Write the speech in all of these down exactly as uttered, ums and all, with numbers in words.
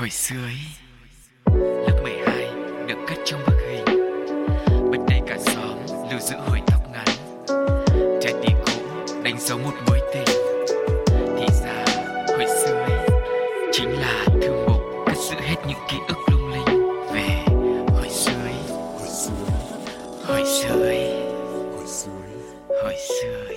Hồi xưa ấy, lớp mười hai được cất trong bức hình, bên đây cả xóm lưu giữ hồi tóc ngắn, trái tim cũ đánh dấu một mối tình. Thì ra hồi xưa ấy chính là thư mục cất giữ hết những ký ức lung linh về hồi xưa ấy. Hồi xưa, hồi xưa ấy, hồi xưa, hồi xưa ấy.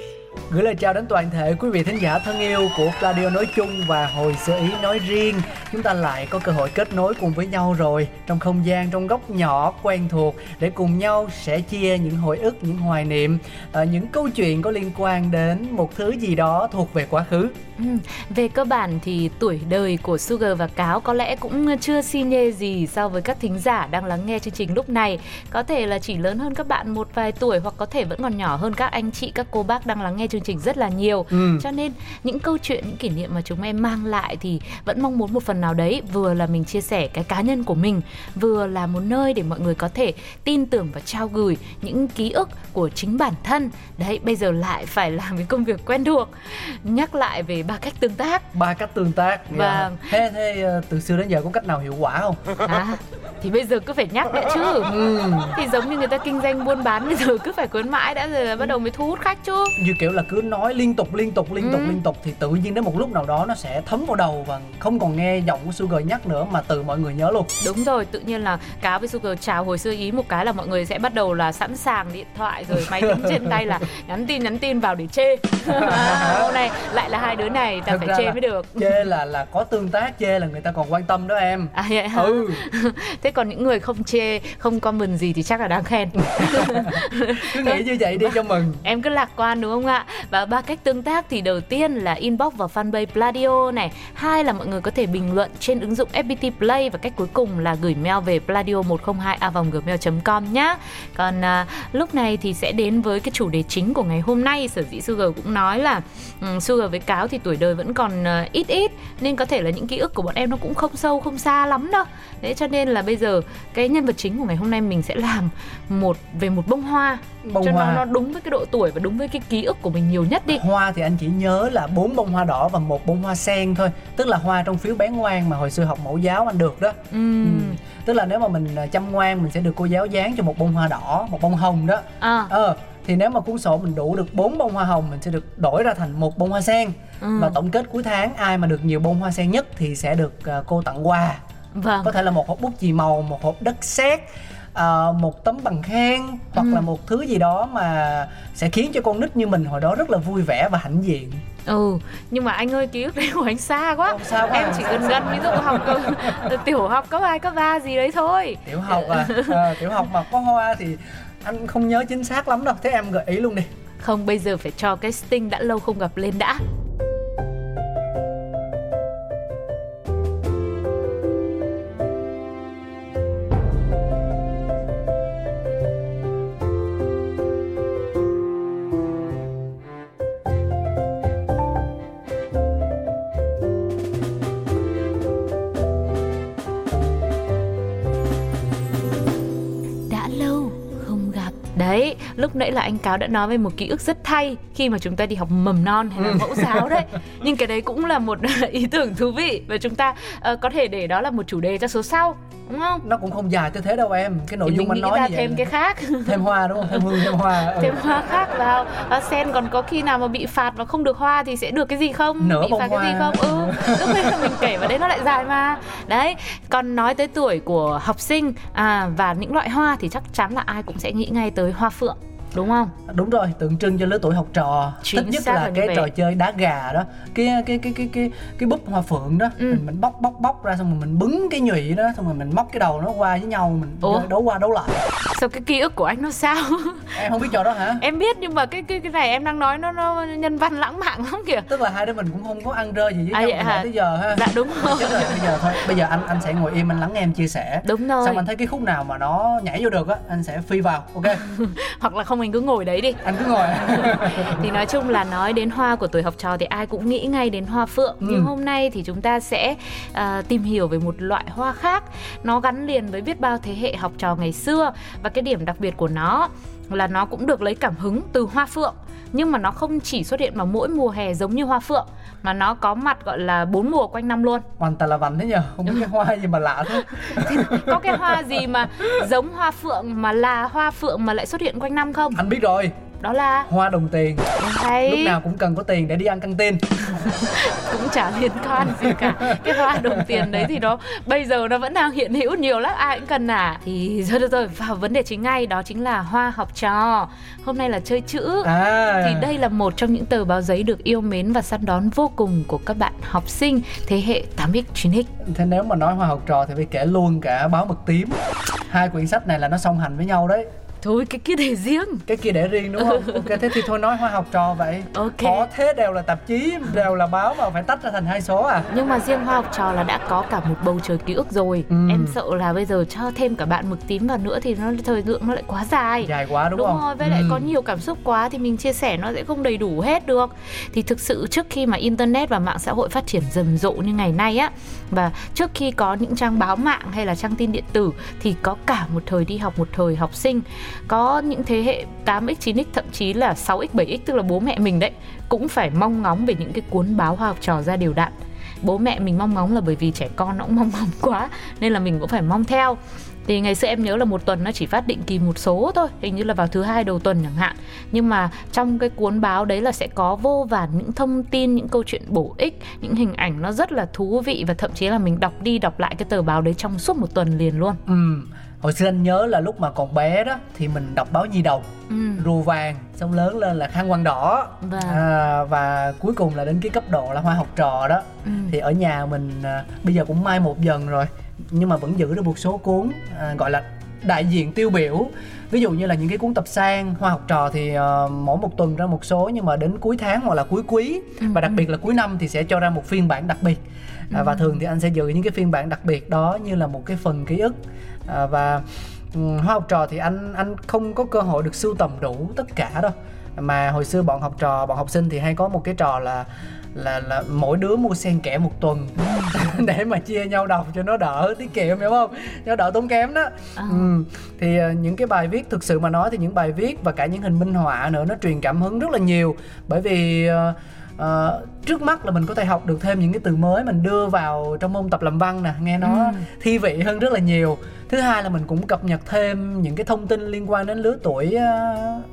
Gửi lời chào đến toàn thể quý vị thính giả thân yêu của Pladio nói chung và Hồi Xưa Í nói riêng. Chúng ta lại có cơ hội kết nối cùng với nhau rồi, trong không gian, trong góc nhỏ quen thuộc, để cùng nhau sẻ chia những hồi ức, những hoài niệm, những câu chuyện có liên quan đến một thứ gì đó thuộc về quá khứ. Ừ, về cơ bản thì tuổi đời của Sugar và Cáo có lẽ cũng chưa xi nhê gì so với các thính giả đang lắng nghe chương trình lúc này. Có thể là chỉ lớn hơn các bạn một vài tuổi, hoặc có thể vẫn còn nhỏ hơn các anh chị, các cô bác đang lắng nghe chương trình rất là nhiều. Ừ. Cho nên những câu chuyện, những kỷ niệm mà chúng em mang lại thì vẫn mong muốn một phần nào đấy vừa là mình chia sẻ cái cá nhân của mình, vừa là một nơi để mọi người có thể tin tưởng và trao gửi những ký ức của chính bản thân. Đấy, bây giờ lại phải làm cái công việc quen thuộc, nhắc lại về ba cách tương tác. Ba cách tương tác. Và thế thế từ xưa đến giờ có cách nào hiệu quả không? À, thì bây giờ cứ phải nhắc nữa chứ. Ừ. Thì giống như người ta kinh doanh buôn bán bây giờ cứ phải cuốn mãi đã rồi bắt đầu mới thu hút khách chứ. Như kiểu là cứ nói liên tục liên tục liên ừ. tục liên tục thì tự nhiên đến một lúc nào đó nó sẽ thấm vào đầu và không còn nghe giọng của Sugar nhắc nữa mà tự mọi người nhớ luôn. Đúng rồi, tự nhiên là Cáo với Sugar chào Hồi Xưa Ý một cái là mọi người sẽ bắt đầu là sẵn sàng điện thoại rồi máy tính trên tay là nhắn tin nhắn tin vào để chê. Hôm nay lại là hai đứa này, ta phải chê mới được. Chê là là có tương tác, chê là người ta còn quan tâm đó em. À, vậy hả? Ừ. Thế còn những người không chê, không comment gì thì chắc là đang khen. Cứ nghĩ như vậy đi cho mừng. Em cứ lạc quan đúng không ạ? Và ba cách tương tác thì đầu tiên là inbox vào fanpage Pladio này, hai là mọi người có thể bình luận trên ứng dụng ép pê tê Play, và cách cuối cùng là gửi mail về pladio một không hai a vòng gmail chấm com nhá. Còn à, lúc này thì sẽ đến với cái chủ đề chính của ngày hôm nay. Sở dĩ Sugar cũng nói là um, Sugar với Cáo thì tuổi đời vẫn còn uh, ít ít nên có thể là những ký ức của bọn em nó cũng không sâu không xa lắm đâu. Đấy, cho nên là bây giờ cái nhân vật chính của ngày hôm nay mình sẽ làm một về một bông hoa, bông cho hoa. Nó, nó đúng với cái độ tuổi và đúng với cái ký ức của mình nhiều nhất đi. Hoa thì anh chỉ nhớ là bốn bông hoa đỏ và một bông hoa sen thôi, tức là hoa trong phiếu bán ngoan mà hồi xưa học mẫu giáo anh được đó. Uhm. Uhm. Tức là nếu mà mình chăm ngoan mình sẽ được cô giáo dán cho một bông hoa đỏ, một bông hồng đó. À. Ờ. Thì nếu mà cuốn sổ mình đủ được bốn bông hoa hồng mình sẽ được đổi ra thành một bông hoa sen. Ừ. Và tổng kết cuối tháng ai mà được nhiều bông hoa sen nhất thì sẽ được uh, cô tặng quà. Vâng. Có thể là một hộp bút chì màu, một hộp đất sét, uh, một tấm bằng khen, hoặc ừ. là một thứ gì đó mà sẽ khiến cho con nít như mình hồi đó rất là vui vẻ và hãnh diện. Ừ, nhưng mà anh ơi, ký ức đấy của anh xa quá, xa quá. Em chỉ gần gần, ví dụ học tiểu học cấp hai, cấp ba gì đấy thôi. Tiểu học à, à tiểu học mà có hoa thì anh không nhớ chính xác lắm đâu, thế em gợi ý luôn đi. Không, bây giờ phải cho cái sting đã lâu không gặp lên đã. Đấy, lúc nãy là anh Cáo đã nói về một ký ức rất hay khi mà chúng ta đi học mầm non hay là mẫu giáo đấy. Nhưng cái đấy cũng là một ý tưởng thú vị và chúng ta uh, có thể để đó là một chủ đề cho số sau, đúng không? Nó cũng không dài tới thế đâu em. Cái nội thì dung anh nói ra như thêm vậy, cái khác. Thêm hoa đúng không? Thêm hương, thêm hoa. Ừ. Thêm hoa khác vào. Và sen còn có khi nào mà bị phạt và không được hoa thì sẽ được cái gì không? Nửa bị bông phạt hoa. Cái gì không? Ừ. Lúc đấy là mình kể vào đấy nó lại dài mà. Đấy, còn nói tới tuổi của học sinh à, và những loại hoa thì chắc chắn là ai cũng sẽ nghĩ ngay tới hoa phượng, đúng không? Đúng rồi, tượng trưng cho lứa tuổi học trò. Chính thích nhất là cái vậy. Trò chơi đá gà đó, cái cái cái cái cái cái búp hoa phượng đó. Ừ. mình, mình bóc bóc bóc ra xong rồi mình bứng cái nhụy đó, xong rồi mình móc cái đầu nó qua với nhau, mình Ủa? đấu qua đấu lại. Sao cái ký ức của anh nó sao? Em không biết trò đó hả? Em biết nhưng mà cái cái cái này em đang nói nó nó nhân văn lãng mạn lắm kìa. Tức là hai đứa mình cũng không có ăn rơi gì với à nhau tới giờ ha. Dạ đúng rồi. Chắc là bây giờ thôi. Bây giờ anh anh sẽ ngồi im, anh lắng nghe em chia sẻ. Đúng rồi. Xong anh thấy cái khúc nào mà nó nhảy vô được á, anh sẽ phi vào. Ok. Hoặc là không, mình cứ ngồi đấy đi. Anh cứ ngồi. Thì nói chung là nói đến hoa của tuổi học trò thì ai cũng nghĩ ngay đến hoa phượng. Ừ. Nhưng hôm nay thì chúng ta sẽ uh, tìm hiểu về một loại hoa khác. Nó gắn liền với biết bao thế hệ học trò ngày xưa. Và cái điểm đặc biệt của nó là nó cũng được lấy cảm hứng từ hoa phượng, nhưng mà nó không chỉ xuất hiện vào mỗi mùa hè giống như hoa phượng, mà nó có mặt gọi là bốn mùa quanh năm luôn. Hoàn toàn là vắn thế nhỉ, không biết cái hoa gì mà lạ thế. Có cái hoa gì mà giống hoa phượng mà là hoa phượng mà lại xuất hiện quanh năm không? Anh biết rồi, đó là hoa đồng tiền. Đấy. Lúc nào cũng cần có tiền để đi ăn căng tin. Cũng chả liên quan gì cả. Cái hoa đồng tiền đấy thì nó bây giờ nó vẫn đang hiện hữu nhiều lắm, ai cũng cần à. Thì rồi rồi rồi vào vấn đề chính ngay, đó chính là Hoa Học Trò. Hôm nay là chơi chữ à. Thì đây là một trong những tờ báo giấy được yêu mến và săn đón vô cùng của các bạn học sinh thế hệ tám ích, chín ích. Thế nếu mà nói Hoa Học Trò thì phải kể luôn cả Báo Mực Tím. Hai quyển sách này là nó song hành với nhau đấy. Thôi cái kia để riêng. Cái kia để riêng đúng không? Ok, thế thì thôi nói Hoa Học Trò vậy. Ok. Có thế đều là tạp chí, đều là báo mà phải tách ra thành hai số à? Nhưng mà riêng Hoa Học Trò là đã có cả một bầu trời ký ức rồi. Ừ. Em sợ là bây giờ cho thêm cả bạn Mực Tím vào nữa thì nó thời lượng nó lại quá dài. Dài quá đúng, đúng không? Đúng rồi, với ừ. lại có nhiều cảm xúc quá thì mình chia sẻ nó sẽ không đầy đủ hết được. Thì thực sự trước khi mà internet và mạng xã hội phát triển rầm rộ như ngày nay á, và trước khi có những trang báo mạng hay là trang tin điện tử thì có cả một thời đi học, một thời học sinh. Có những thế hệ tám ích, chín ích, thậm chí là sáu ích, bảy ích, tức là bố mẹ mình đấy, cũng phải mong ngóng về những cái cuốn báo Hoa Học Trò ra đều đặn. Bố mẹ mình mong ngóng là bởi vì trẻ con nó cũng mong ngóng quá, nên là mình cũng phải mong theo. Thì ngày xưa em nhớ là một tuần nó chỉ phát định kỳ một số thôi, hình như là vào thứ hai đầu tuần chẳng hạn. Nhưng mà trong cái cuốn báo đấy là sẽ có vô vàn những thông tin, những câu chuyện bổ ích, những hình ảnh nó rất là thú vị. Và thậm chí là mình đọc đi đọc lại cái tờ báo đấy trong suốt một tuần liền luôn. Ừ. Hồi xưa anh nhớ là lúc mà còn bé đó thì mình đọc báo Nhi Đồng, ừ. Rùa Vàng, xong lớn lên là Khăn Quàng Đỏ và... À, và cuối cùng là đến cái cấp độ là Hoa Học Trò đó. Ừ. Thì ở nhà mình à, bây giờ cũng mai một dần rồi, nhưng mà vẫn giữ được một số cuốn à, gọi là đại diện tiêu biểu. Ví dụ như là những cái cuốn tập san Hoa Học Trò thì uh, mỗi một tuần ra một số, nhưng mà đến cuối tháng hoặc là cuối quý ừ. và đặc biệt là cuối năm thì sẽ cho ra một phiên bản đặc biệt. ừ. à, Và thường thì anh sẽ giữ những cái phiên bản đặc biệt đó như là một cái phần ký ức. à, Và um, Hoa Học Trò thì anh anh không có cơ hội được sưu tầm đủ tất cả đâu. Mà hồi xưa bọn học trò, bọn học sinh thì hay có một cái trò là là là mỗi đứa mua xen kẽ một tuần để mà chia nhau đọc cho nó đỡ tiết kiệm, hiểu không? Nó đỡ tốn kém đó. À. Ừ. Thì những cái bài viết, thực sự mà nói thì những bài viết và cả những hình minh họa nữa, nó truyền cảm hứng rất là nhiều. Bởi vì uh, uh, trước mắt là mình có thể học được thêm những cái từ mới, mình đưa vào trong môn tập làm văn nè, nghe nó ừ. thi vị hơn rất là nhiều. Thứ hai là mình cũng cập nhật thêm những cái thông tin liên quan đến lứa tuổi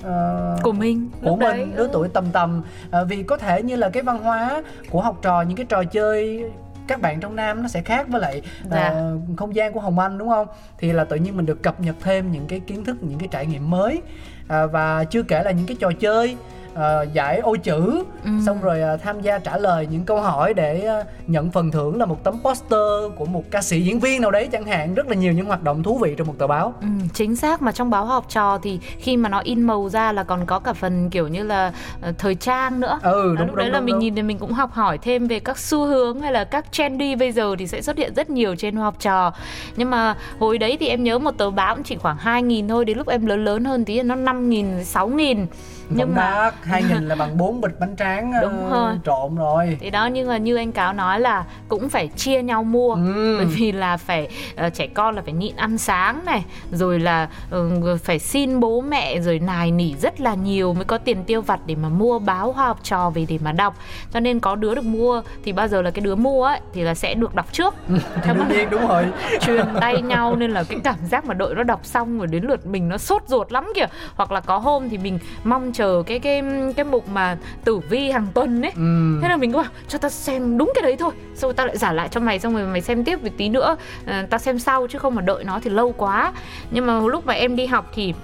uh, của mình, của mình đấy, lứa ừ. tuổi tầm tầm. Uh, vì có thể như là cái văn hóa của học trò, những cái trò chơi các bạn trong Nam nó sẽ khác với lại dạ. uh, không gian của Hồng Anh đúng không? Thì là tự nhiên mình được cập nhật thêm những cái kiến thức, những cái trải nghiệm mới. uh, Và chưa kể là những cái trò chơi uh, giải ô chữ, ừ. xong rồi uh, tham gia trả lời những câu hỏi để uh, nhận phần thưởng là một tấm poster của một ca sĩ diễn viên nào đấy chẳng hạn. Rất là nhiều những hoạt động thú vị trong một tờ báo. ừ, Chính xác, mà trong báo Hoa Học Trò thì khi mà nó in màu ra là còn có cả phần kiểu như là uh, thời trang nữa. ừ, đúng, à, Lúc đúng, đấy đúng, là đúng, mình đúng. nhìn thì mình cũng học hỏi thêm về các xu hướng hay là các trendy bây giờ thì sẽ xuất hiện rất nhiều trên Hoa Học Trò. Nhưng mà hồi đấy thì em nhớ một tờ báo cũng chỉ khoảng hai nghìn thôi. Đến lúc em lớn lớn hơn tí nó năm nghìn, sáu nghìn. Nhưng mà hai nghìn là bằng bốn bịch bánh tráng rồi. trộn rồi. Thì đó, nhưng mà như anh Cáo nói là cũng phải chia nhau mua. ừ. Bởi vì là phải uh, trẻ con là phải nhịn ăn sáng này, rồi là uh, phải xin bố mẹ, rồi nài nỉ rất là nhiều mới có tiền tiêu vặt để mà mua báo Hoa Học Trò về để mà đọc. Cho nên có đứa được mua thì bao giờ là cái đứa mua ấy thì là sẽ được đọc trước. ừ, Thì đương nhiên đúng rồi. Truyền tay nhau nên là cái cảm giác mà đợi nó đọc xong rồi đến lượt mình nó sốt ruột lắm kìa. Hoặc là có hôm thì mình mong chờ cái cái cái mục mà tử vi hàng tuần ấy. ừ. Thế là mình cứ bảo cho tao xem đúng cái đấy thôi, xong rồi tao lại giả lại cho mày, xong rồi mày xem tiếp một tí nữa à, tao xem sau, chứ không mà đợi nó thì lâu quá. Nhưng mà lúc mà em đi học thì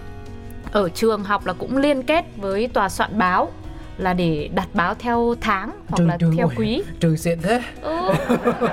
ở trường học là cũng liên kết với tòa soạn báo là để đặt báo theo tháng hoặc trường, là trường theo ơi, quý. Trường xịn thế. Ừ,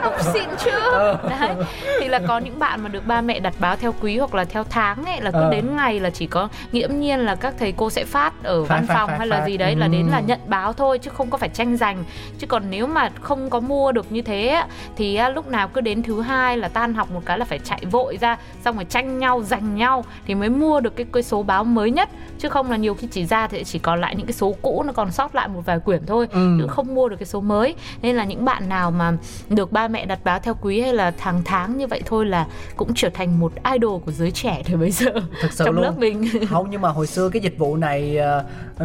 học xịn chưa? ờ. Đấy. Thì là có những bạn mà được ba mẹ đặt báo theo quý hoặc là theo tháng ấy, là cứ ờ. đến ngày là chỉ có nghiễm nhiên là các thầy cô sẽ phát ở phát, văn phát, phòng phát, hay phát. là gì đấy ừ. là đến là nhận báo thôi, chứ không có phải tranh giành. Chứ còn nếu mà không có mua được như thế ấy, thì lúc nào cứ đến thứ hai là tan học một cái là phải chạy vội ra, xong rồi tranh nhau giành nhau thì mới mua được cái, cái số báo mới nhất, chứ không là nhiều khi chỉ ra thì chỉ còn lại những cái số cũ nó còn sót lại một vài quyển thôi, ừ. chứ không mua được cái số mới. Nên là những bạn nào mà được ba mẹ đặt báo theo quý hay là hàng tháng như vậy thôi là cũng trở thành một idol của giới trẻ thời bây giờ. Thực sự trong luôn. Lớp mình. Không, nhưng mà hồi xưa cái dịch vụ này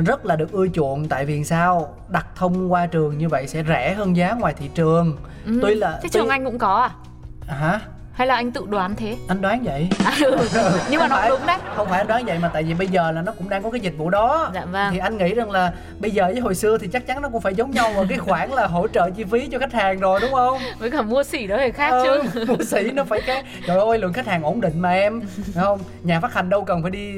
rất là được ưa chuộng, tại vì sao? Đặt thông qua trường như vậy sẽ rẻ hơn giá ngoài thị trường. Ừ. Tuy là thế, tuy... trường Anh cũng có à? Hả? Hay là anh tự đoán thế? Anh đoán vậy. À, ừ. Nhưng mà nó phải, đúng đấy. Không phải anh đoán vậy mà tại vì bây giờ là nó cũng đang có cái dịch vụ đó. Dạ vâng. Thì anh nghĩ rằng là bây giờ với hồi xưa thì chắc chắn nó cũng phải giống nhau ở cái khoản là hỗ trợ chi phí cho khách hàng rồi, đúng không? Với cả mua xỉ đó thì khác ừ, chứ. Mua xỉ nó phải khác. Trời ơi, lượng khách hàng ổn định mà em, đúng không? Nhà phát hành đâu cần phải đi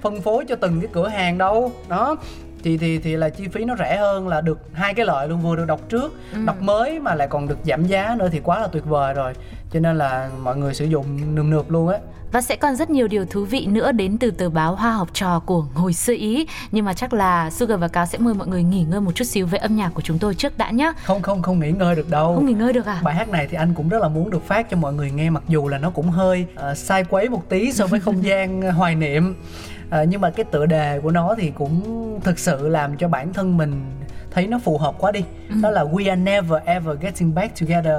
phân phối cho từng cái cửa hàng đâu. Đó. Thì, thì, thì là chi phí nó rẻ hơn, là được hai cái lợi luôn, vừa được đọc trước, ừ. đọc mới mà lại còn được giảm giá nữa thì quá là tuyệt vời rồi. Cho nên là mọi người sử dụng nườm nượp luôn á. Và sẽ còn rất nhiều điều thú vị nữa đến từ tờ báo Hoa Học Trò của Hồi Xưa Ý. Nhưng mà chắc là Sugar và Cáo sẽ mời mọi người nghỉ ngơi một chút xíu với âm nhạc của chúng tôi trước đã nhé. Không không không nghỉ ngơi được đâu. Không nghỉ ngơi được à? Bài hát này thì anh cũng rất là muốn được phát cho mọi người nghe, mặc dù là nó cũng hơi uh, sai quấy một tí so với không gian hoài niệm. À, nhưng mà cái tựa đề của nó thì cũng thực sự làm cho bản thân mình thấy nó phù hợp quá đi. Đó là We are never ever getting back together.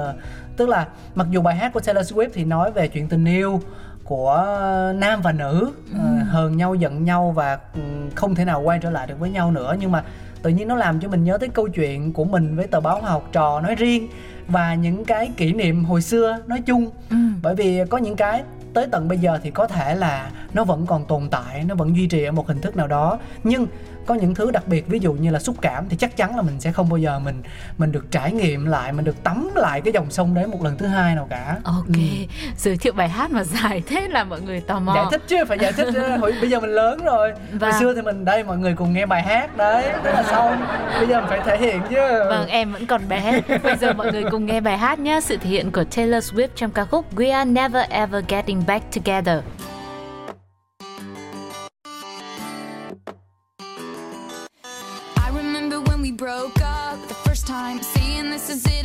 Tức là mặc dù bài hát của Taylor Swift thì nói về chuyện tình yêu của nam và nữ, à, hờn nhau, giận nhau và không thể nào quay trở lại được với nhau nữa, nhưng mà tự nhiên nó làm cho mình nhớ tới câu chuyện của mình với tờ báo Hoa Học Trò nói riêng và những cái kỷ niệm hồi xưa nói chung. Ừ. Bởi vì có những cái tới tận bây giờ thì có thể là nó vẫn còn tồn tại, nó vẫn duy trì ở một hình thức nào đó, nhưng có những thứ đặc biệt, ví dụ như là xúc cảm thì chắc chắn là mình sẽ không bao giờ mình mình được trải nghiệm lại, mình được tắm lại cái dòng sông đấy một lần thứ hai nào cả. Ok, ừ. Giới thiệu bài hát mà dài thế là mọi người tò mò. Giải thích chứ, phải giải thích chứ. Hồi, bây giờ mình lớn rồi. Và... Hồi xưa thì mình đây, mọi người cùng nghe bài hát đấy, thế là xong. Bây giờ mình phải thể hiện chứ. Vâng, em vẫn còn bé. Bây giờ mọi người cùng nghe bài hát nhé. Sự thể hiện của Taylor Swift trong ca khúc We Are Never Ever Getting Back Together. Broke up the first time, saying this is it,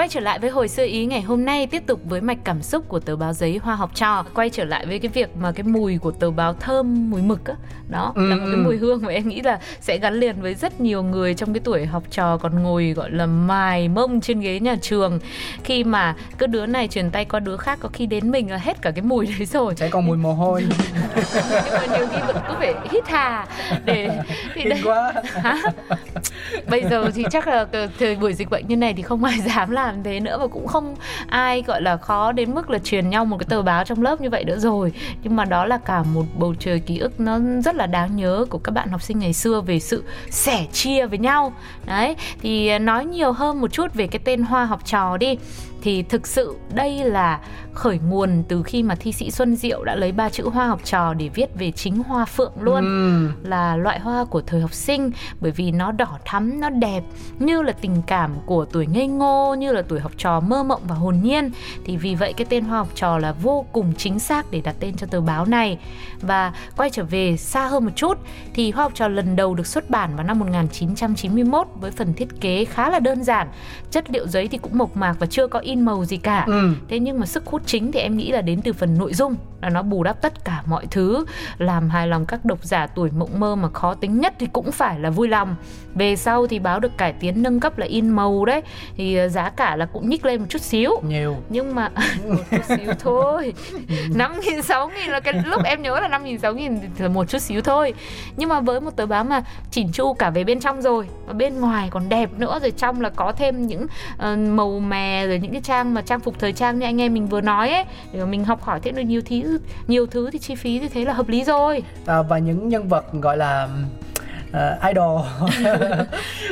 Quay trở lại với Hồi Xưa Ý ngày hôm nay, tiếp tục với mạch cảm xúc của tờ báo giấy Hoa Học Trò. Quay trở lại với cái việc mà cái mùi của tờ báo thơm mùi mực á. Đó ừ, là một cái mùi hương mà em nghĩ là sẽ gắn liền với rất nhiều người trong cái tuổi học trò còn ngồi gọi là mài mông trên ghế nhà trường, khi mà cứ đứa này truyền tay qua đứa khác, có khi đến mình là hết cả cái mùi đấy rồi. Sẽ còn mùi mồ hôi. Nhưng mà nhiều khi vẫn cứ phải hít hà để thì đây... quá. Bây giờ thì chắc là thời buổi dịch bệnh như này thì không ai dám làm thế nữa, và cũng không ai gọi là khó đến mức là truyền nhau một cái tờ báo trong lớp như vậy nữa rồi. Nhưng mà đó là cả một bầu trời ký ức nó rất là đáng nhớ của các bạn học sinh ngày xưa về sự sẻ chia với nhau. Đấy, thì nói nhiều hơn một chút về cái tên Hoa Học Trò đi. Thì thực sự đây là khởi nguồn từ khi mà thi sĩ Xuân Diệu đã lấy ba chữ hoa học trò để viết về chính hoa phượng luôn. ừ. Là loại hoa của thời học sinh, bởi vì nó đỏ thắm, nó đẹp, như là tình cảm của tuổi ngây ngô, như là tuổi học trò mơ mộng và hồn nhiên. Thì vì vậy cái tên Hoa Học Trò là vô cùng chính xác để đặt tên cho tờ báo này. Và quay trở về xa hơn một chút thì Hoa Học Trò lần đầu được xuất bản vào năm một nghìn chín trăm chín mươi mốt với phần thiết kế khá là đơn giản. Chất liệu giấy thì cũng mộc mạc và chưa có in màu gì cả. ừ. Thế nhưng mà sức hút chính thì em nghĩ là đến từ phần nội dung, là nó bù đắp tất cả mọi thứ, làm hài lòng các độc giả tuổi mộng mơ mà khó tính nhất thì cũng phải là vui lòng. Về sau thì báo được cải tiến nâng cấp là in màu đấy, thì giá cả là cũng nhích lên một chút xíu. Nhiều. Nhưng mà một chút xíu thôi. năm nghìn, sáu nghìn là cái lúc em nhớ là năm nghìn, sáu nghìn là một chút xíu thôi. Nhưng mà với một tờ báo mà chỉn chu cả về bên trong rồi, và bên ngoài còn đẹp nữa, rồi trong là có thêm những uh, màu mè, rồi những cái trang mà trang phục thời trang như anh em mình vừa nói ấy, để mà mình học hỏi thêm được nhiều thứ. Nhiều thứ thì chi phí như thế là hợp lý rồi. à, Và những nhân vật gọi là uh, idol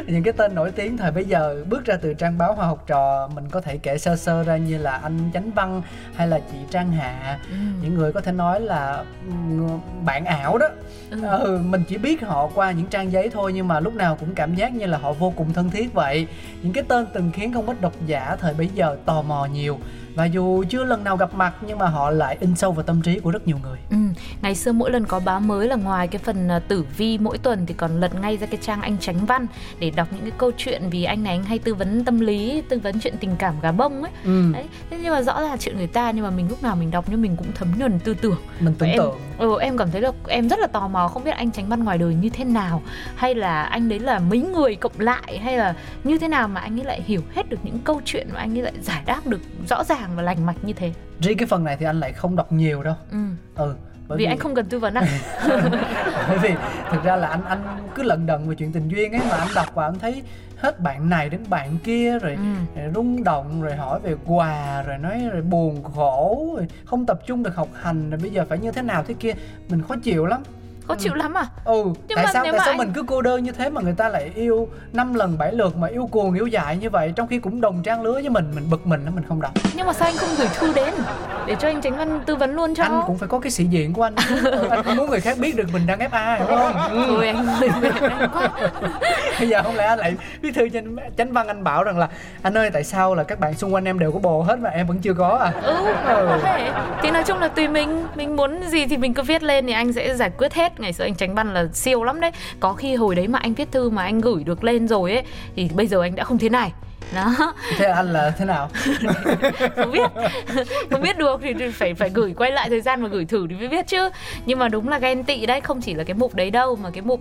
những cái tên nổi tiếng thời bấy giờ bước ra từ trang báo Hoa Học Trò, mình có thể kể sơ sơ ra như là anh Chánh Văn hay là chị Trang Hạ. ừ. Những người có thể nói là bạn ảo đó. ừ. Ừ, mình chỉ biết họ qua những trang giấy thôi, nhưng mà lúc nào cũng cảm giác như là họ vô cùng thân thiết vậy. Những cái tên từng khiến không ít độc giả thời bấy giờ tò mò nhiều, và dù chưa lần nào gặp mặt nhưng mà họ lại in sâu vào tâm trí của rất nhiều người. ừ. Ngày xưa mỗi lần có báo mới là ngoài cái phần tử vi mỗi tuần thì còn lật ngay ra cái trang Anh Chánh Văn để đọc những cái câu chuyện, vì anh này anh hay tư vấn tâm lý, tư vấn chuyện tình cảm gà bông ấy. ừ. Đấy. Nhưng mà rõ là chuyện người ta, nhưng mà mình lúc nào mình đọc nhưng mình cũng thấm nhuần tư tưởng. Mình tưởng em, tượng ừ, em cảm thấy là em rất là tò mò không biết anh Chánh Văn ngoài đời như thế nào, hay là anh đấy là mấy người cộng lại, hay là như thế nào mà anh ấy lại hiểu hết được những câu chuyện mà anh ấy lại giải đáp được rõ ràng và lành mạch như thế. Riêng cái phần này thì anh lại không đọc nhiều đâu. Ừ, ừ bởi vì, vì anh không cần tư vấn. À bởi vì thực ra là anh anh cứ lận đận về chuyện tình duyên ấy, mà anh đọc và anh thấy hết bạn này đến bạn kia, rồi, ừ. rồi rung động, rồi hỏi về quà, rồi nói rồi buồn khổ, rồi không tập trung được học hành, rồi bây giờ phải như thế nào thế kia, mình khó chịu lắm. Khó chịu lắm à? Ừ, nhưng tại mà, sao, tại sao anh... mình cứ cô đơn như thế mà người ta lại yêu năm lần bảy lượt, mà yêu cuồng yêu dại như vậy, trong khi cũng đồng trang lứa với mình, mình bực mình đó, mình không đọc. Nhưng mà sao anh không gửi thư đến để cho anh Chánh Văn tư vấn luôn cho? Anh cũng phải có cái sĩ diện của anh. Anh không muốn người khác biết được mình đang ép a, hiểu không? Thôi anh ơi, anh quá. Bây giờ không lẽ anh lại viết thư trên Chánh Văn, anh bảo rằng là anh ơi tại sao là các bạn xung quanh em đều có bồ hết mà em vẫn chưa có à? Ừ, ừ. Thì nói chung là tùy mình, mình muốn gì thì mình cứ viết lên thì anh sẽ giải quyết hết. Ngày xưa anh Chánh Văn là siêu lắm đấy. Có khi hồi đấy mà anh viết thư mà anh gửi được lên rồi ấy thì bây giờ anh đã không thế này. Đó. Thế anh là thế nào? Không biết. Không biết được thì phải phải gửi quay lại thời gian mà gửi thử thì mới biết chứ. Nhưng mà đúng là ghen tị đấy, không chỉ là cái mục đấy đâu, mà cái mục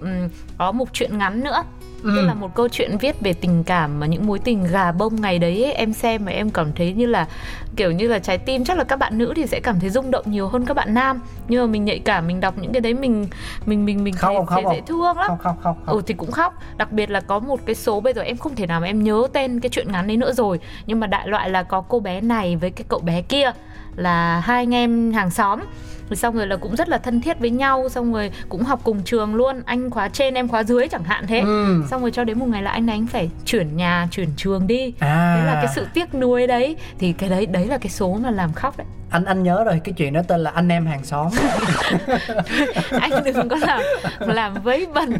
có mục chuyện ngắn nữa. Ừ. Tức là một câu chuyện viết về tình cảm, mà những mối tình gà bông ngày đấy ấy, em xem mà em cảm thấy như là kiểu như là trái tim, chắc là các bạn nữ thì sẽ cảm thấy rung động nhiều hơn các bạn nam, nhưng mà mình nhạy cảm, mình đọc những cái đấy mình mình mình mình khóc, thấy, khóc, thấy dễ thương lắm. Khóc, khóc, khóc, khóc. Ừ thì cũng khóc, đặc biệt là có một cái số bây giờ em không thể nào mà em nhớ tên cái chuyện ngắn đấy nữa rồi, nhưng mà đại loại là có cô bé này với cái cậu bé kia là hai anh em hàng xóm. Xong rồi là cũng rất là thân thiết với nhau, xong rồi cũng học cùng trường luôn, anh khóa trên em khóa dưới chẳng hạn thế. ừ. Xong rồi cho đến một ngày là anh này anh phải chuyển nhà, chuyển trường đi. à. Thế là cái sự tiếc nuối đấy. Thì cái đấy, đấy là cái số mà làm khóc đấy. anh anh nhớ rồi, cái chuyện đó tên là Anh Em Hàng Xóm. Anh đừng có làm làm vấy bẩn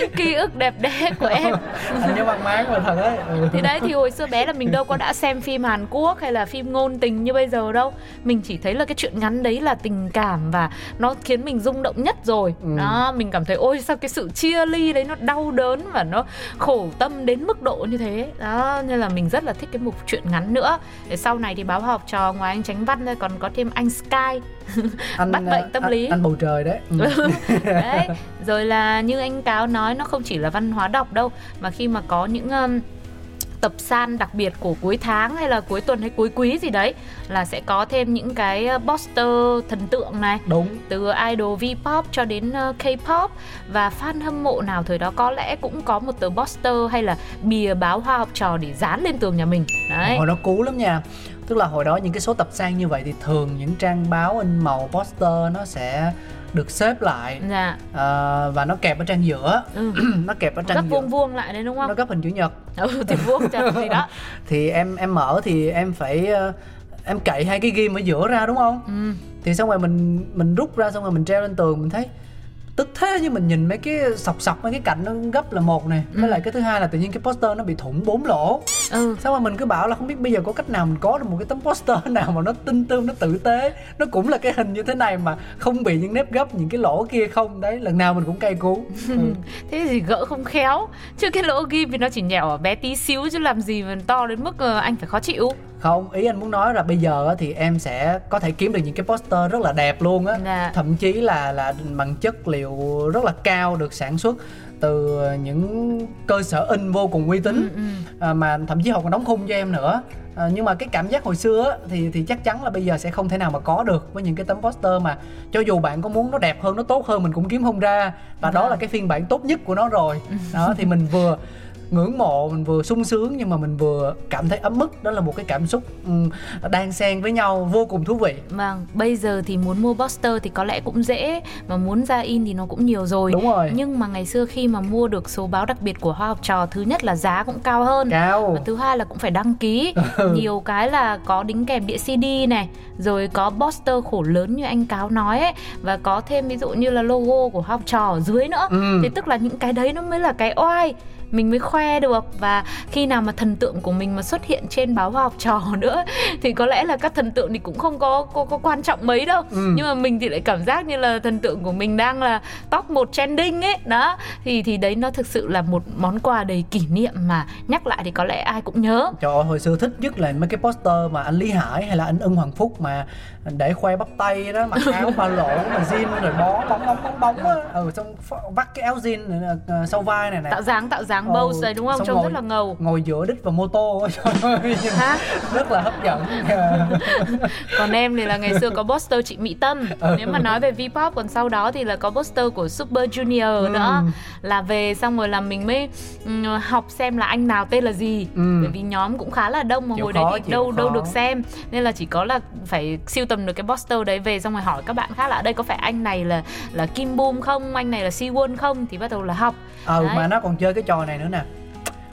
những ký ức đẹp đẽ của em. Anh nhớ bằng máng mà thật đấy. Ừ. Thì đấy, thì hồi xưa bé là mình đâu có đã xem phim Hàn Quốc hay là phim ngôn tình như bây giờ đâu, mình chỉ thấy là cái chuyện ngắn đấy là tình cảm và nó khiến mình rung động nhất rồi. Ừ. Đó, mình cảm thấy ôi sao cái sự chia ly đấy nó đau đớn và nó khổ tâm đến mức độ như thế đó, nên là mình rất là thích cái mục chuyện ngắn nữa. Để sau này thì Báo Học Trò ngoài Anh Chánh Văn thôi còn có thêm anh Sky anh, bắt bệnh tâm anh, lý anh bầu trời đấy. Đấy, rồi là như anh Cáo nói, nó không chỉ là văn hóa đọc đâu mà khi mà có những um, tập san đặc biệt của cuối tháng hay là cuối tuần hay cuối quý gì đấy là sẽ có thêm những cái poster thần tượng này. Đúng. Từ idol V-pop cho đến K-pop, và fan hâm mộ nào thời đó có lẽ cũng có một tờ poster hay là bìa báo Hoa Học Trò để dán lên tường nhà mình. Đấy. Hồi đó cú lắm nha. Tức là hồi đó những cái số tập san như vậy thì thường những trang báo in màu poster nó sẽ được xếp lại. Dạ. À, và nó kẹp ở trang giữa. Ừ. Nó kẹp ở trang gấp giữa, vuông vuông lại đấy đúng không? Nó gấp hình chữ nhật. Ừ, thì vuông trang gì đó. Thì em em mở thì em phải em cậy hai cái ghim ở giữa ra đúng không? Ừ. Thì xong rồi mình mình rút ra, xong rồi mình treo lên tường, mình thấy tức thế, nhưng mình nhìn mấy cái sọc sọc mấy cái cạnh nó gấp là một này, với ừ. lại cái thứ hai là tự nhiên cái poster nó bị thủng bốn lỗ. Ừ. Xong rồi mình cứ bảo là không biết bây giờ có cách nào mình có được một cái tấm poster nào mà nó tinh tươm, nó tử tế, nó cũng là cái hình như thế này mà không bị những nếp gấp, những cái lỗ kia không. Đấy, lần nào mình cũng cay cú. Ừ. Thế thì gỡ không khéo, chứ cái lỗ ghim thì nó chỉ nhẹo ở bé tí xíu chứ làm gì mà to đến mức anh phải khó chịu. Không, ý anh muốn nói là bây giờ thì em sẽ có thể kiếm được những cái poster rất là đẹp luôn á. Dạ. Thậm chí là là bằng chất liệu rất là cao, được sản xuất từ những cơ sở in vô cùng uy tín. Ừ, ừ. Mà thậm chí họ còn đóng khung cho em nữa. À, nhưng mà cái cảm giác hồi xưa á, thì, thì chắc chắn là bây giờ sẽ không thể nào mà có được với những cái tấm poster mà cho dù bạn có muốn nó đẹp hơn, nó tốt hơn mình cũng kiếm không ra. Và đó là cái phiên bản tốt nhất của nó rồi. Đó, thì mình vừa ngưỡng mộ, mình vừa sung sướng nhưng mà mình vừa cảm thấy ấm ức. Đó là một cái cảm xúc um, đan xen với nhau vô cùng thú vị. Vâng, bây giờ thì muốn mua poster thì có lẽ cũng dễ, mà muốn ra in thì nó cũng nhiều rồi. Đúng rồi. Nhưng mà ngày xưa khi mà mua được số báo đặc biệt của Hoa Học Trò, thứ nhất là giá cũng cao hơn, cao. Và thứ hai là cũng phải đăng ký. Nhiều cái là có đính kèm đĩa xê đê này, rồi có poster khổ lớn như anh Cáo nói ấy, và có thêm ví dụ như là logo của Hoa Học Trò ở dưới nữa. Ừ. Thì tức là những cái đấy nó mới là cái oai, mình mới khoe được. Và khi nào mà thần tượng của mình mà xuất hiện trên báo Hoa Học Trò nữa thì có lẽ là các thần tượng thì cũng không có, có, có quan trọng mấy đâu. Ừ. Nhưng mà mình thì lại cảm giác như là thần tượng của mình đang là top một trending ấy. Đó, thì, thì đấy nó thực sự là một món quà đầy kỷ niệm mà nhắc lại thì có lẽ ai cũng nhớ. Trời ơi, hồi xưa thích nhất là mấy cái poster mà anh Lý Hải hay là anh Ưng Hoàng Phúc mà để khoe bắp tay đó, mặc áo ba lỗ mà jean rồi bó bóng bóng bóng bóng á. Ừ, xong vắt cái áo jean sau vai này này, tạo dáng tạo dáng dáng bầu đấy đúng không? Trông ngồi, rất là ngầu. Ngồi giữa đít và mô tô. Rất là hấp dẫn. Còn em thì là ngày xưa có poster chị Mỹ Tâm. Ừ. Nếu mà nói về V-pop, còn sau đó thì là có poster của Super Junior. Ừ. Nữa. Là về xong rồi là mình mới học xem là anh nào tên là gì. Ừ. Bởi vì nhóm cũng khá là đông mà chịu hồi khó, đấy thì đâu khó. đâu được xem. Nên là chỉ có là phải siêu tầm được cái poster đấy về, xong rồi hỏi các bạn khác là ở đây có phải anh này là là Kim Boom không, anh này là Siwon không, thì bắt đầu là học. Ừ, đấy. Mà nó còn chơi cái trò này nữa nè,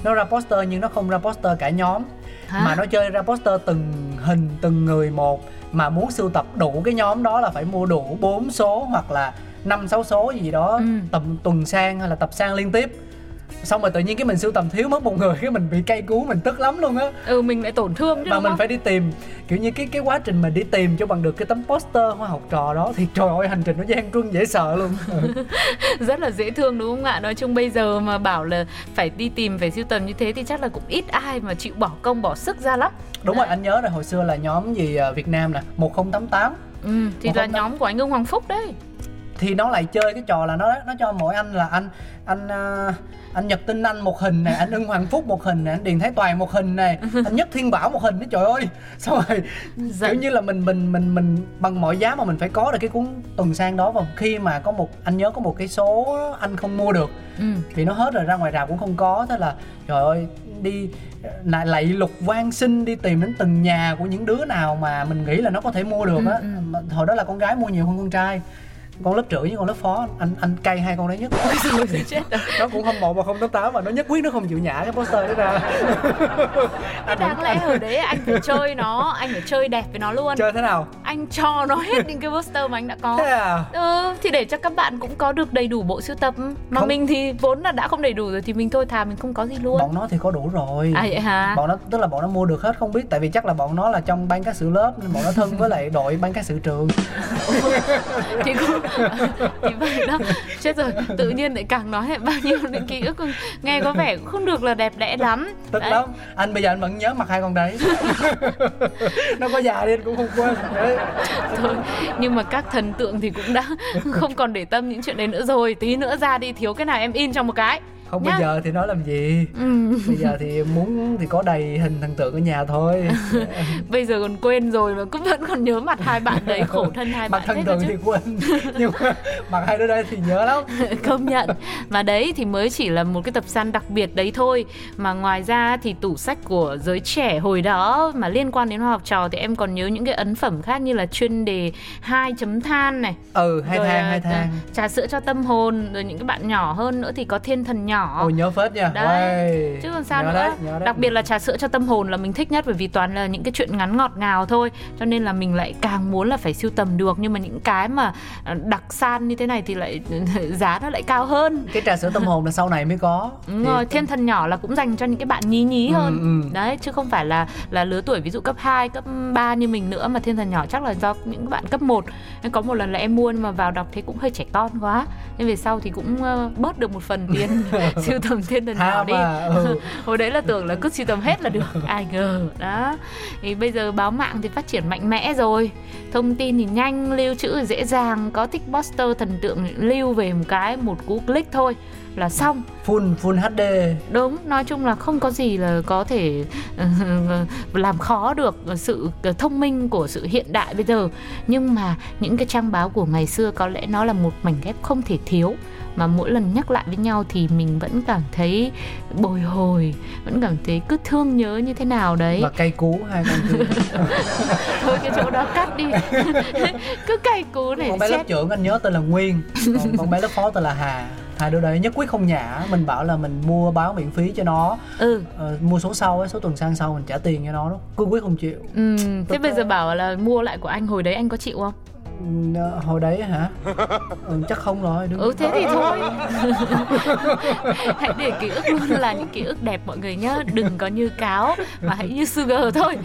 nó ra poster nhưng nó không ra poster cả nhóm. Hả? Mà nó chơi ra poster từng hình từng người một, mà muốn sưu tập đủ cái nhóm đó là phải mua đủ bốn số hoặc là năm sáu số gì đó. Ừ. Tầm tuần sang hay là tập sang liên tiếp, xong rồi tự nhiên cái mình sưu tầm thiếu mất một người, cái mình bị cay cú, mình tức lắm luôn á. Ừ, mình lại tổn thương chứ. Mà mình không? Phải đi tìm, kiểu như cái cái quá trình mà đi tìm cho bằng được cái tấm poster Hoa Học Trò đó thì trời ơi, hành trình nó gian truân dễ sợ luôn. Ừ. Rất là dễ thương đúng không ạ? Nói chung bây giờ mà bảo là phải đi tìm, phải sưu tầm như thế thì chắc là cũng ít ai mà chịu bỏ công bỏ sức ra lắm. Đúng. Đấy. Rồi anh nhớ rồi, hồi xưa là nhóm gì Việt Nam nè, một không tám tám. Ừ, thì một không tám tám. Là nhóm của anh Ngân Hoàng Phúc đấy. Thì nó lại chơi cái trò là nó nó cho mỗi anh là anh anh uh, anh Nhật Tinh Anh một hình này, anh Ưng Hoàng Phúc một hình này, anh Điền Thái Toàn một hình này, anh Nhất Thiên Bảo một hình đấy. Trời ơi, xong rồi dạ. Kiểu như là mình mình mình mình bằng mọi giá mà mình phải có được cái cuốn tuần sang đó. Và khi mà có một, anh nhớ có một cái số anh không mua được. Ừ. Vì nó hết rồi, ra ngoài rạp cũng không có. Thế là trời ơi, đi lạy lục van xin, đi tìm đến từng nhà của những đứa nào mà mình nghĩ là nó có thể mua được á. Ừ, ừ. Hồi đó là con gái mua nhiều hơn con trai. con lớp trưởng với con lớp phó, anh anh cay hai con đấy nhất. Nó cũng không một mà không tám tám mà nó nhất quyết nó không chịu nhả cái poster đấy ra. Anh đáng lẽ ở đấy anh phải chơi nó, anh phải chơi đẹp với nó luôn. Chơi thế nào? Anh cho nó hết những cái poster mà anh đã có. Thế à? Ừ, thì để cho các bạn cũng có được đầy đủ bộ sưu tập mà không. Mình thì vốn là đã không đầy đủ rồi thì mình thôi thà mình không có gì luôn. Bọn nó thì có đủ rồi. À vậy hả? Bọn nó tức là bọn nó mua được hết, không biết tại vì chắc là bọn nó là trong ban cán sự lớp nên bọn nó thân với lại đội ban cán sự trường. Thì cũng thì vậy đó. Chết rồi, tự nhiên lại càng nói lại bao nhiêu những ký ức nghe có vẻ cũng không được là đẹp đẽ lắm. Tức đấy. Lắm. Anh bây giờ anh vẫn nhớ mặt hai con đấy. Nó có già đi anh cũng không quên. Đấy. Thôi, nhưng mà các thần tượng thì cũng đã không còn để tâm những chuyện đấy nữa rồi. Tí nữa ra đi thiếu cái nào em in cho một cái. Không nhá. Bây giờ thì nói làm gì. Ừ. Bây giờ thì muốn thì có đầy hình thần tượng ở nhà thôi. Bây giờ còn quên rồi mà cũng vẫn còn nhớ mặt hai bạn đấy, khổ thân hai mặt bạn. Mặt thần tượng thì quên nhưng mà mặt hai đứa đây thì nhớ lắm. Công nhận. Mà đấy thì mới chỉ là một cái tập săn đặc biệt đấy thôi. Mà ngoài ra thì tủ sách của giới trẻ hồi đó mà liên quan đến Hoa Học Trò thì em còn nhớ những cái ấn phẩm khác như là Chuyên đề hai than này. Ừ, hai rồi, than, hai than. Trà sữa cho tâm hồn, rồi những cái bạn nhỏ hơn nữa thì có Thiên thần nhỏ. Ôi nhớ phết nha. Đấy. Chứ còn sao nhớ nữa đấy, đấy. Đặc biệt là Trà sữa cho tâm hồn là mình thích nhất bởi vì toàn là những cái chuyện ngắn ngọt ngào thôi. Cho nên là mình lại càng muốn là phải sưu tầm được. Nhưng mà những cái mà đặc san như thế này thì lại giá nó lại cao hơn. Cái Trà sữa tâm hồn là sau này mới có. Đúng thì... rồi, Thiên thần nhỏ là cũng dành cho những cái bạn nhí nhí hơn. Ừ, ừ. Đấy, chứ không phải là, là lứa tuổi ví dụ cấp hai, cấp ba như mình nữa. Mà Thiên thần nhỏ chắc là do những bạn cấp một. Nên có một lần là em mua nhưng mà vào đọc thấy cũng hơi trẻ con quá. Nên về sau thì cũng bớt được một phần tiền. Siêu tầm Thiên thần nhỏ đi. Ừ. Hồi đấy là tưởng là cứ siêu tầm hết là được. Ai ngờ đó. Thì bây giờ báo mạng thì phát triển mạnh mẽ rồi. Thông tin thì nhanh, lưu trữ dễ dàng. Có thích poster thần tượng lưu về một cái, một cú click thôi là xong. Full, full hát đê. Đúng, nói chung là không có gì là có thể uh, làm khó được sự thông minh của sự hiện đại bây giờ. Nhưng mà những cái trang báo của ngày xưa có lẽ nó là một mảnh ghép không thể thiếu. Mà mỗi lần nhắc lại với nhau thì mình vẫn cảm thấy bồi hồi, vẫn cảm thấy cứ thương nhớ như thế nào đấy. Và cay cú hai con. Thôi cái chỗ đó cắt đi. Cứ cay cú này. Con bé lớp trưởng anh nhớ tên là Nguyên, còn con bé lớp phó tên là Hà. Hai đứa đấy nhất quyết không nhả. Mình bảo là mình mua báo miễn phí cho nó. Ừ. Ờ, mua số sau ấy, số tuần sang sau mình trả tiền cho nó đó. Cứ quyết không chịu. Ừ. Thế bây giờ bảo là mua lại của anh hồi đấy anh có chịu không? Hồi đấy hả? Ừ, chắc không rồi. Đúng. Ừ thế thì thôi. Hãy để ký ức luôn là những ký ức đẹp mọi người nhé. Đừng có như cáo mà hãy như sugar thôi.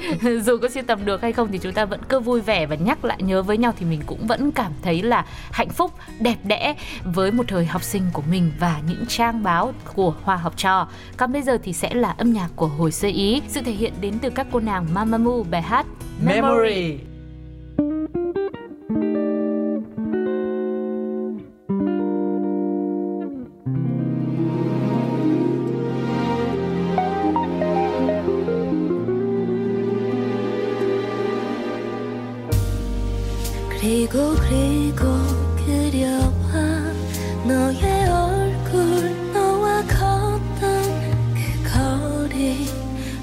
Dù có sưu tầm được hay không thì chúng ta vẫn cứ vui vẻ và nhắc lại nhớ với nhau thì mình cũng vẫn cảm thấy là hạnh phúc, đẹp đẽ với một thời học sinh của mình và những trang báo của Hoa Học Trò. Còn bây giờ thì sẽ là âm nhạc của Hồi Xưa Ý. Sự thể hiện đến từ các cô nàng Mamamoo, bài hát Memory. 그리고 그리고 그려봐 너의 얼굴 너와 걷던 그 거리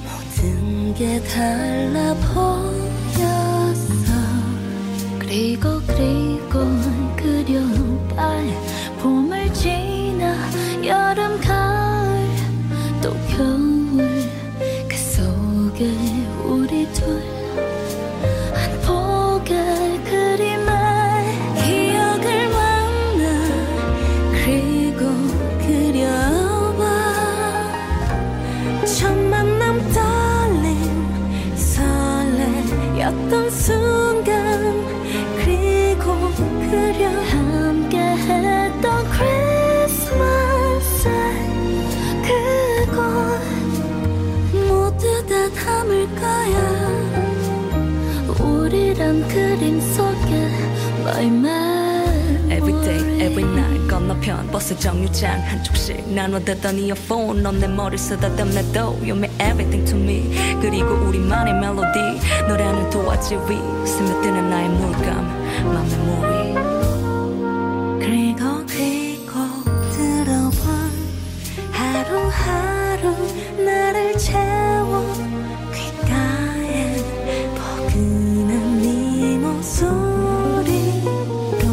모든 게 달라 보였어 그리고 그리고 그려운 발 봄을 지나 여름 가을 또 겨울 그 속에 우리 둘 어떤 순간 그리고 그려 함께 했던 크리스마스 그곳 모두 다 담을 거야 우리란 그림 속에 My memory Every day, every night 건너편 버스 정류장 한쪽씩 나눠댔던 이어폰 넌 내 머리 쓰다듬내도 You mean everything to me 그리고 우리만의 멜로디 노래는 도화지 위 스며드는 나의 물감 My memory 그리고 그리고 들어본 하루하루 나를 채워 귓가엔 포근한 네 목소리 또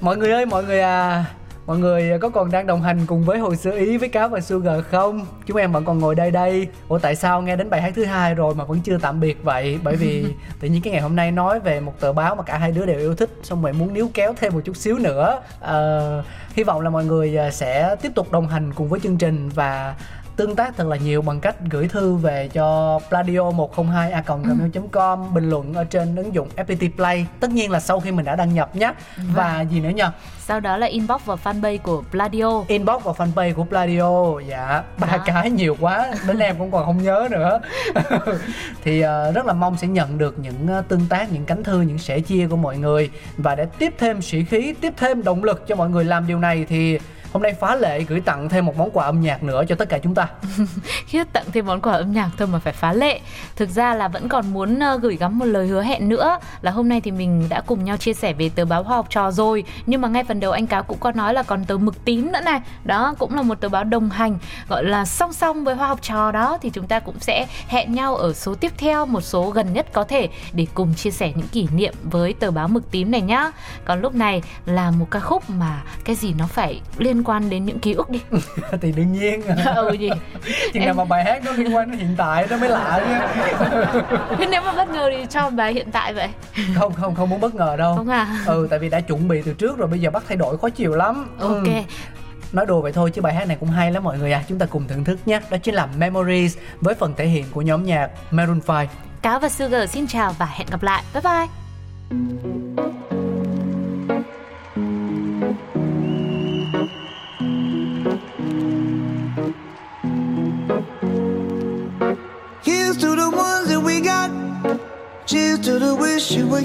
Mọi người ơi, mọi người à, mọi người có còn đang đồng hành cùng với Hồi Xưa Ý với Cá và Sugar không? Chúng em vẫn còn ngồi đây đây. Ủa tại sao nghe đến bài hát thứ hai rồi mà vẫn chưa tạm biệt vậy? Bởi vì tự nhiên cái ngày hôm nay nói về một tờ báo mà cả hai đứa đều yêu thích, xong rồi muốn níu kéo thêm một chút xíu nữa. À, hy vọng là mọi người sẽ tiếp tục đồng hành cùng với chương trình và tương tác thật là nhiều bằng cách gửi thư về cho pladio một không hai a còng gmail chấm com, bình luận ở trên ứng dụng ép pê tê Play. Tất nhiên là sau khi mình đã đăng nhập nhé. Và gì nữa nhỉ? Sau đó là inbox vào fanpage của Pladio. Inbox vào fanpage của Pladio. Dạ, ba cái nhiều quá, đến em cũng còn không nhớ nữa. Thì uh, rất là mong sẽ nhận được những tương tác, những cánh thư, những sẻ chia của mọi người. Và để tiếp thêm sĩ khí, tiếp thêm động lực cho mọi người làm điều này thì hôm nay phá lệ gửi tặng thêm một món quà âm nhạc nữa cho tất cả chúng ta. Khi tặng thêm món quà âm nhạc thôi mà phải phá lệ. Thực ra là vẫn còn muốn gửi gắm một lời hứa hẹn nữa, là hôm nay thì mình đã cùng nhau chia sẻ về tờ báo Hoa Học Trò rồi, nhưng mà ngay phần đầu anh Cáo cũng có nói là còn tờ Mực Tím nữa này. Đó cũng là một tờ báo đồng hành, gọi là song song với Hoa Học Trò đó. Thì chúng ta cũng sẽ hẹn nhau ở số tiếp theo, một số gần nhất có thể, để cùng chia sẻ những kỷ niệm với tờ báo Mực Tím này nhá. Còn lúc này là một ca khúc mà cái gì nó phải liên liên quan đến những ký ức đi. Thì đương nhiên. Ừ gì? Chừng em... nào mà bài hát nó liên quan đến hiện tại nó mới lạ chứ. Thế nếu mà bất ngờ thì cho bài hiện tại vậy. Không không không muốn bất ngờ đâu. Không à? Ừ, tại vì đã chuẩn bị từ trước rồi, bây giờ bắt thay đổi khó chịu lắm. Ok. Ừ. Nói đùa vậy thôi chứ bài hát này cũng hay lắm mọi người à. Chúng ta cùng thưởng thức nhé. Đó chính là Memories với phần thể hiện của nhóm nhạc Maroon năm. Cá và Sugar xin chào và hẹn gặp lại. Bye bye. Cheers to the wish you were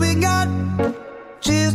we got. Cheers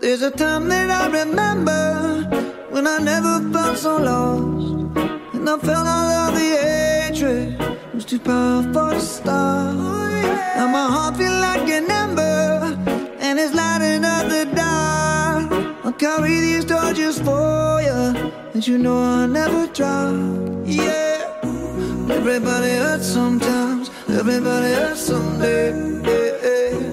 There's a time that I remember when I never felt so lost. And I felt all of the hatred, it was too powerful to stop. Now my heart feels like an ember, and it's lighting up the dark. I'll carry these torches for you, and you know I'll never drop. Yeah. Everybody hurts sometimes, everybody hurts someday, yeah, yeah.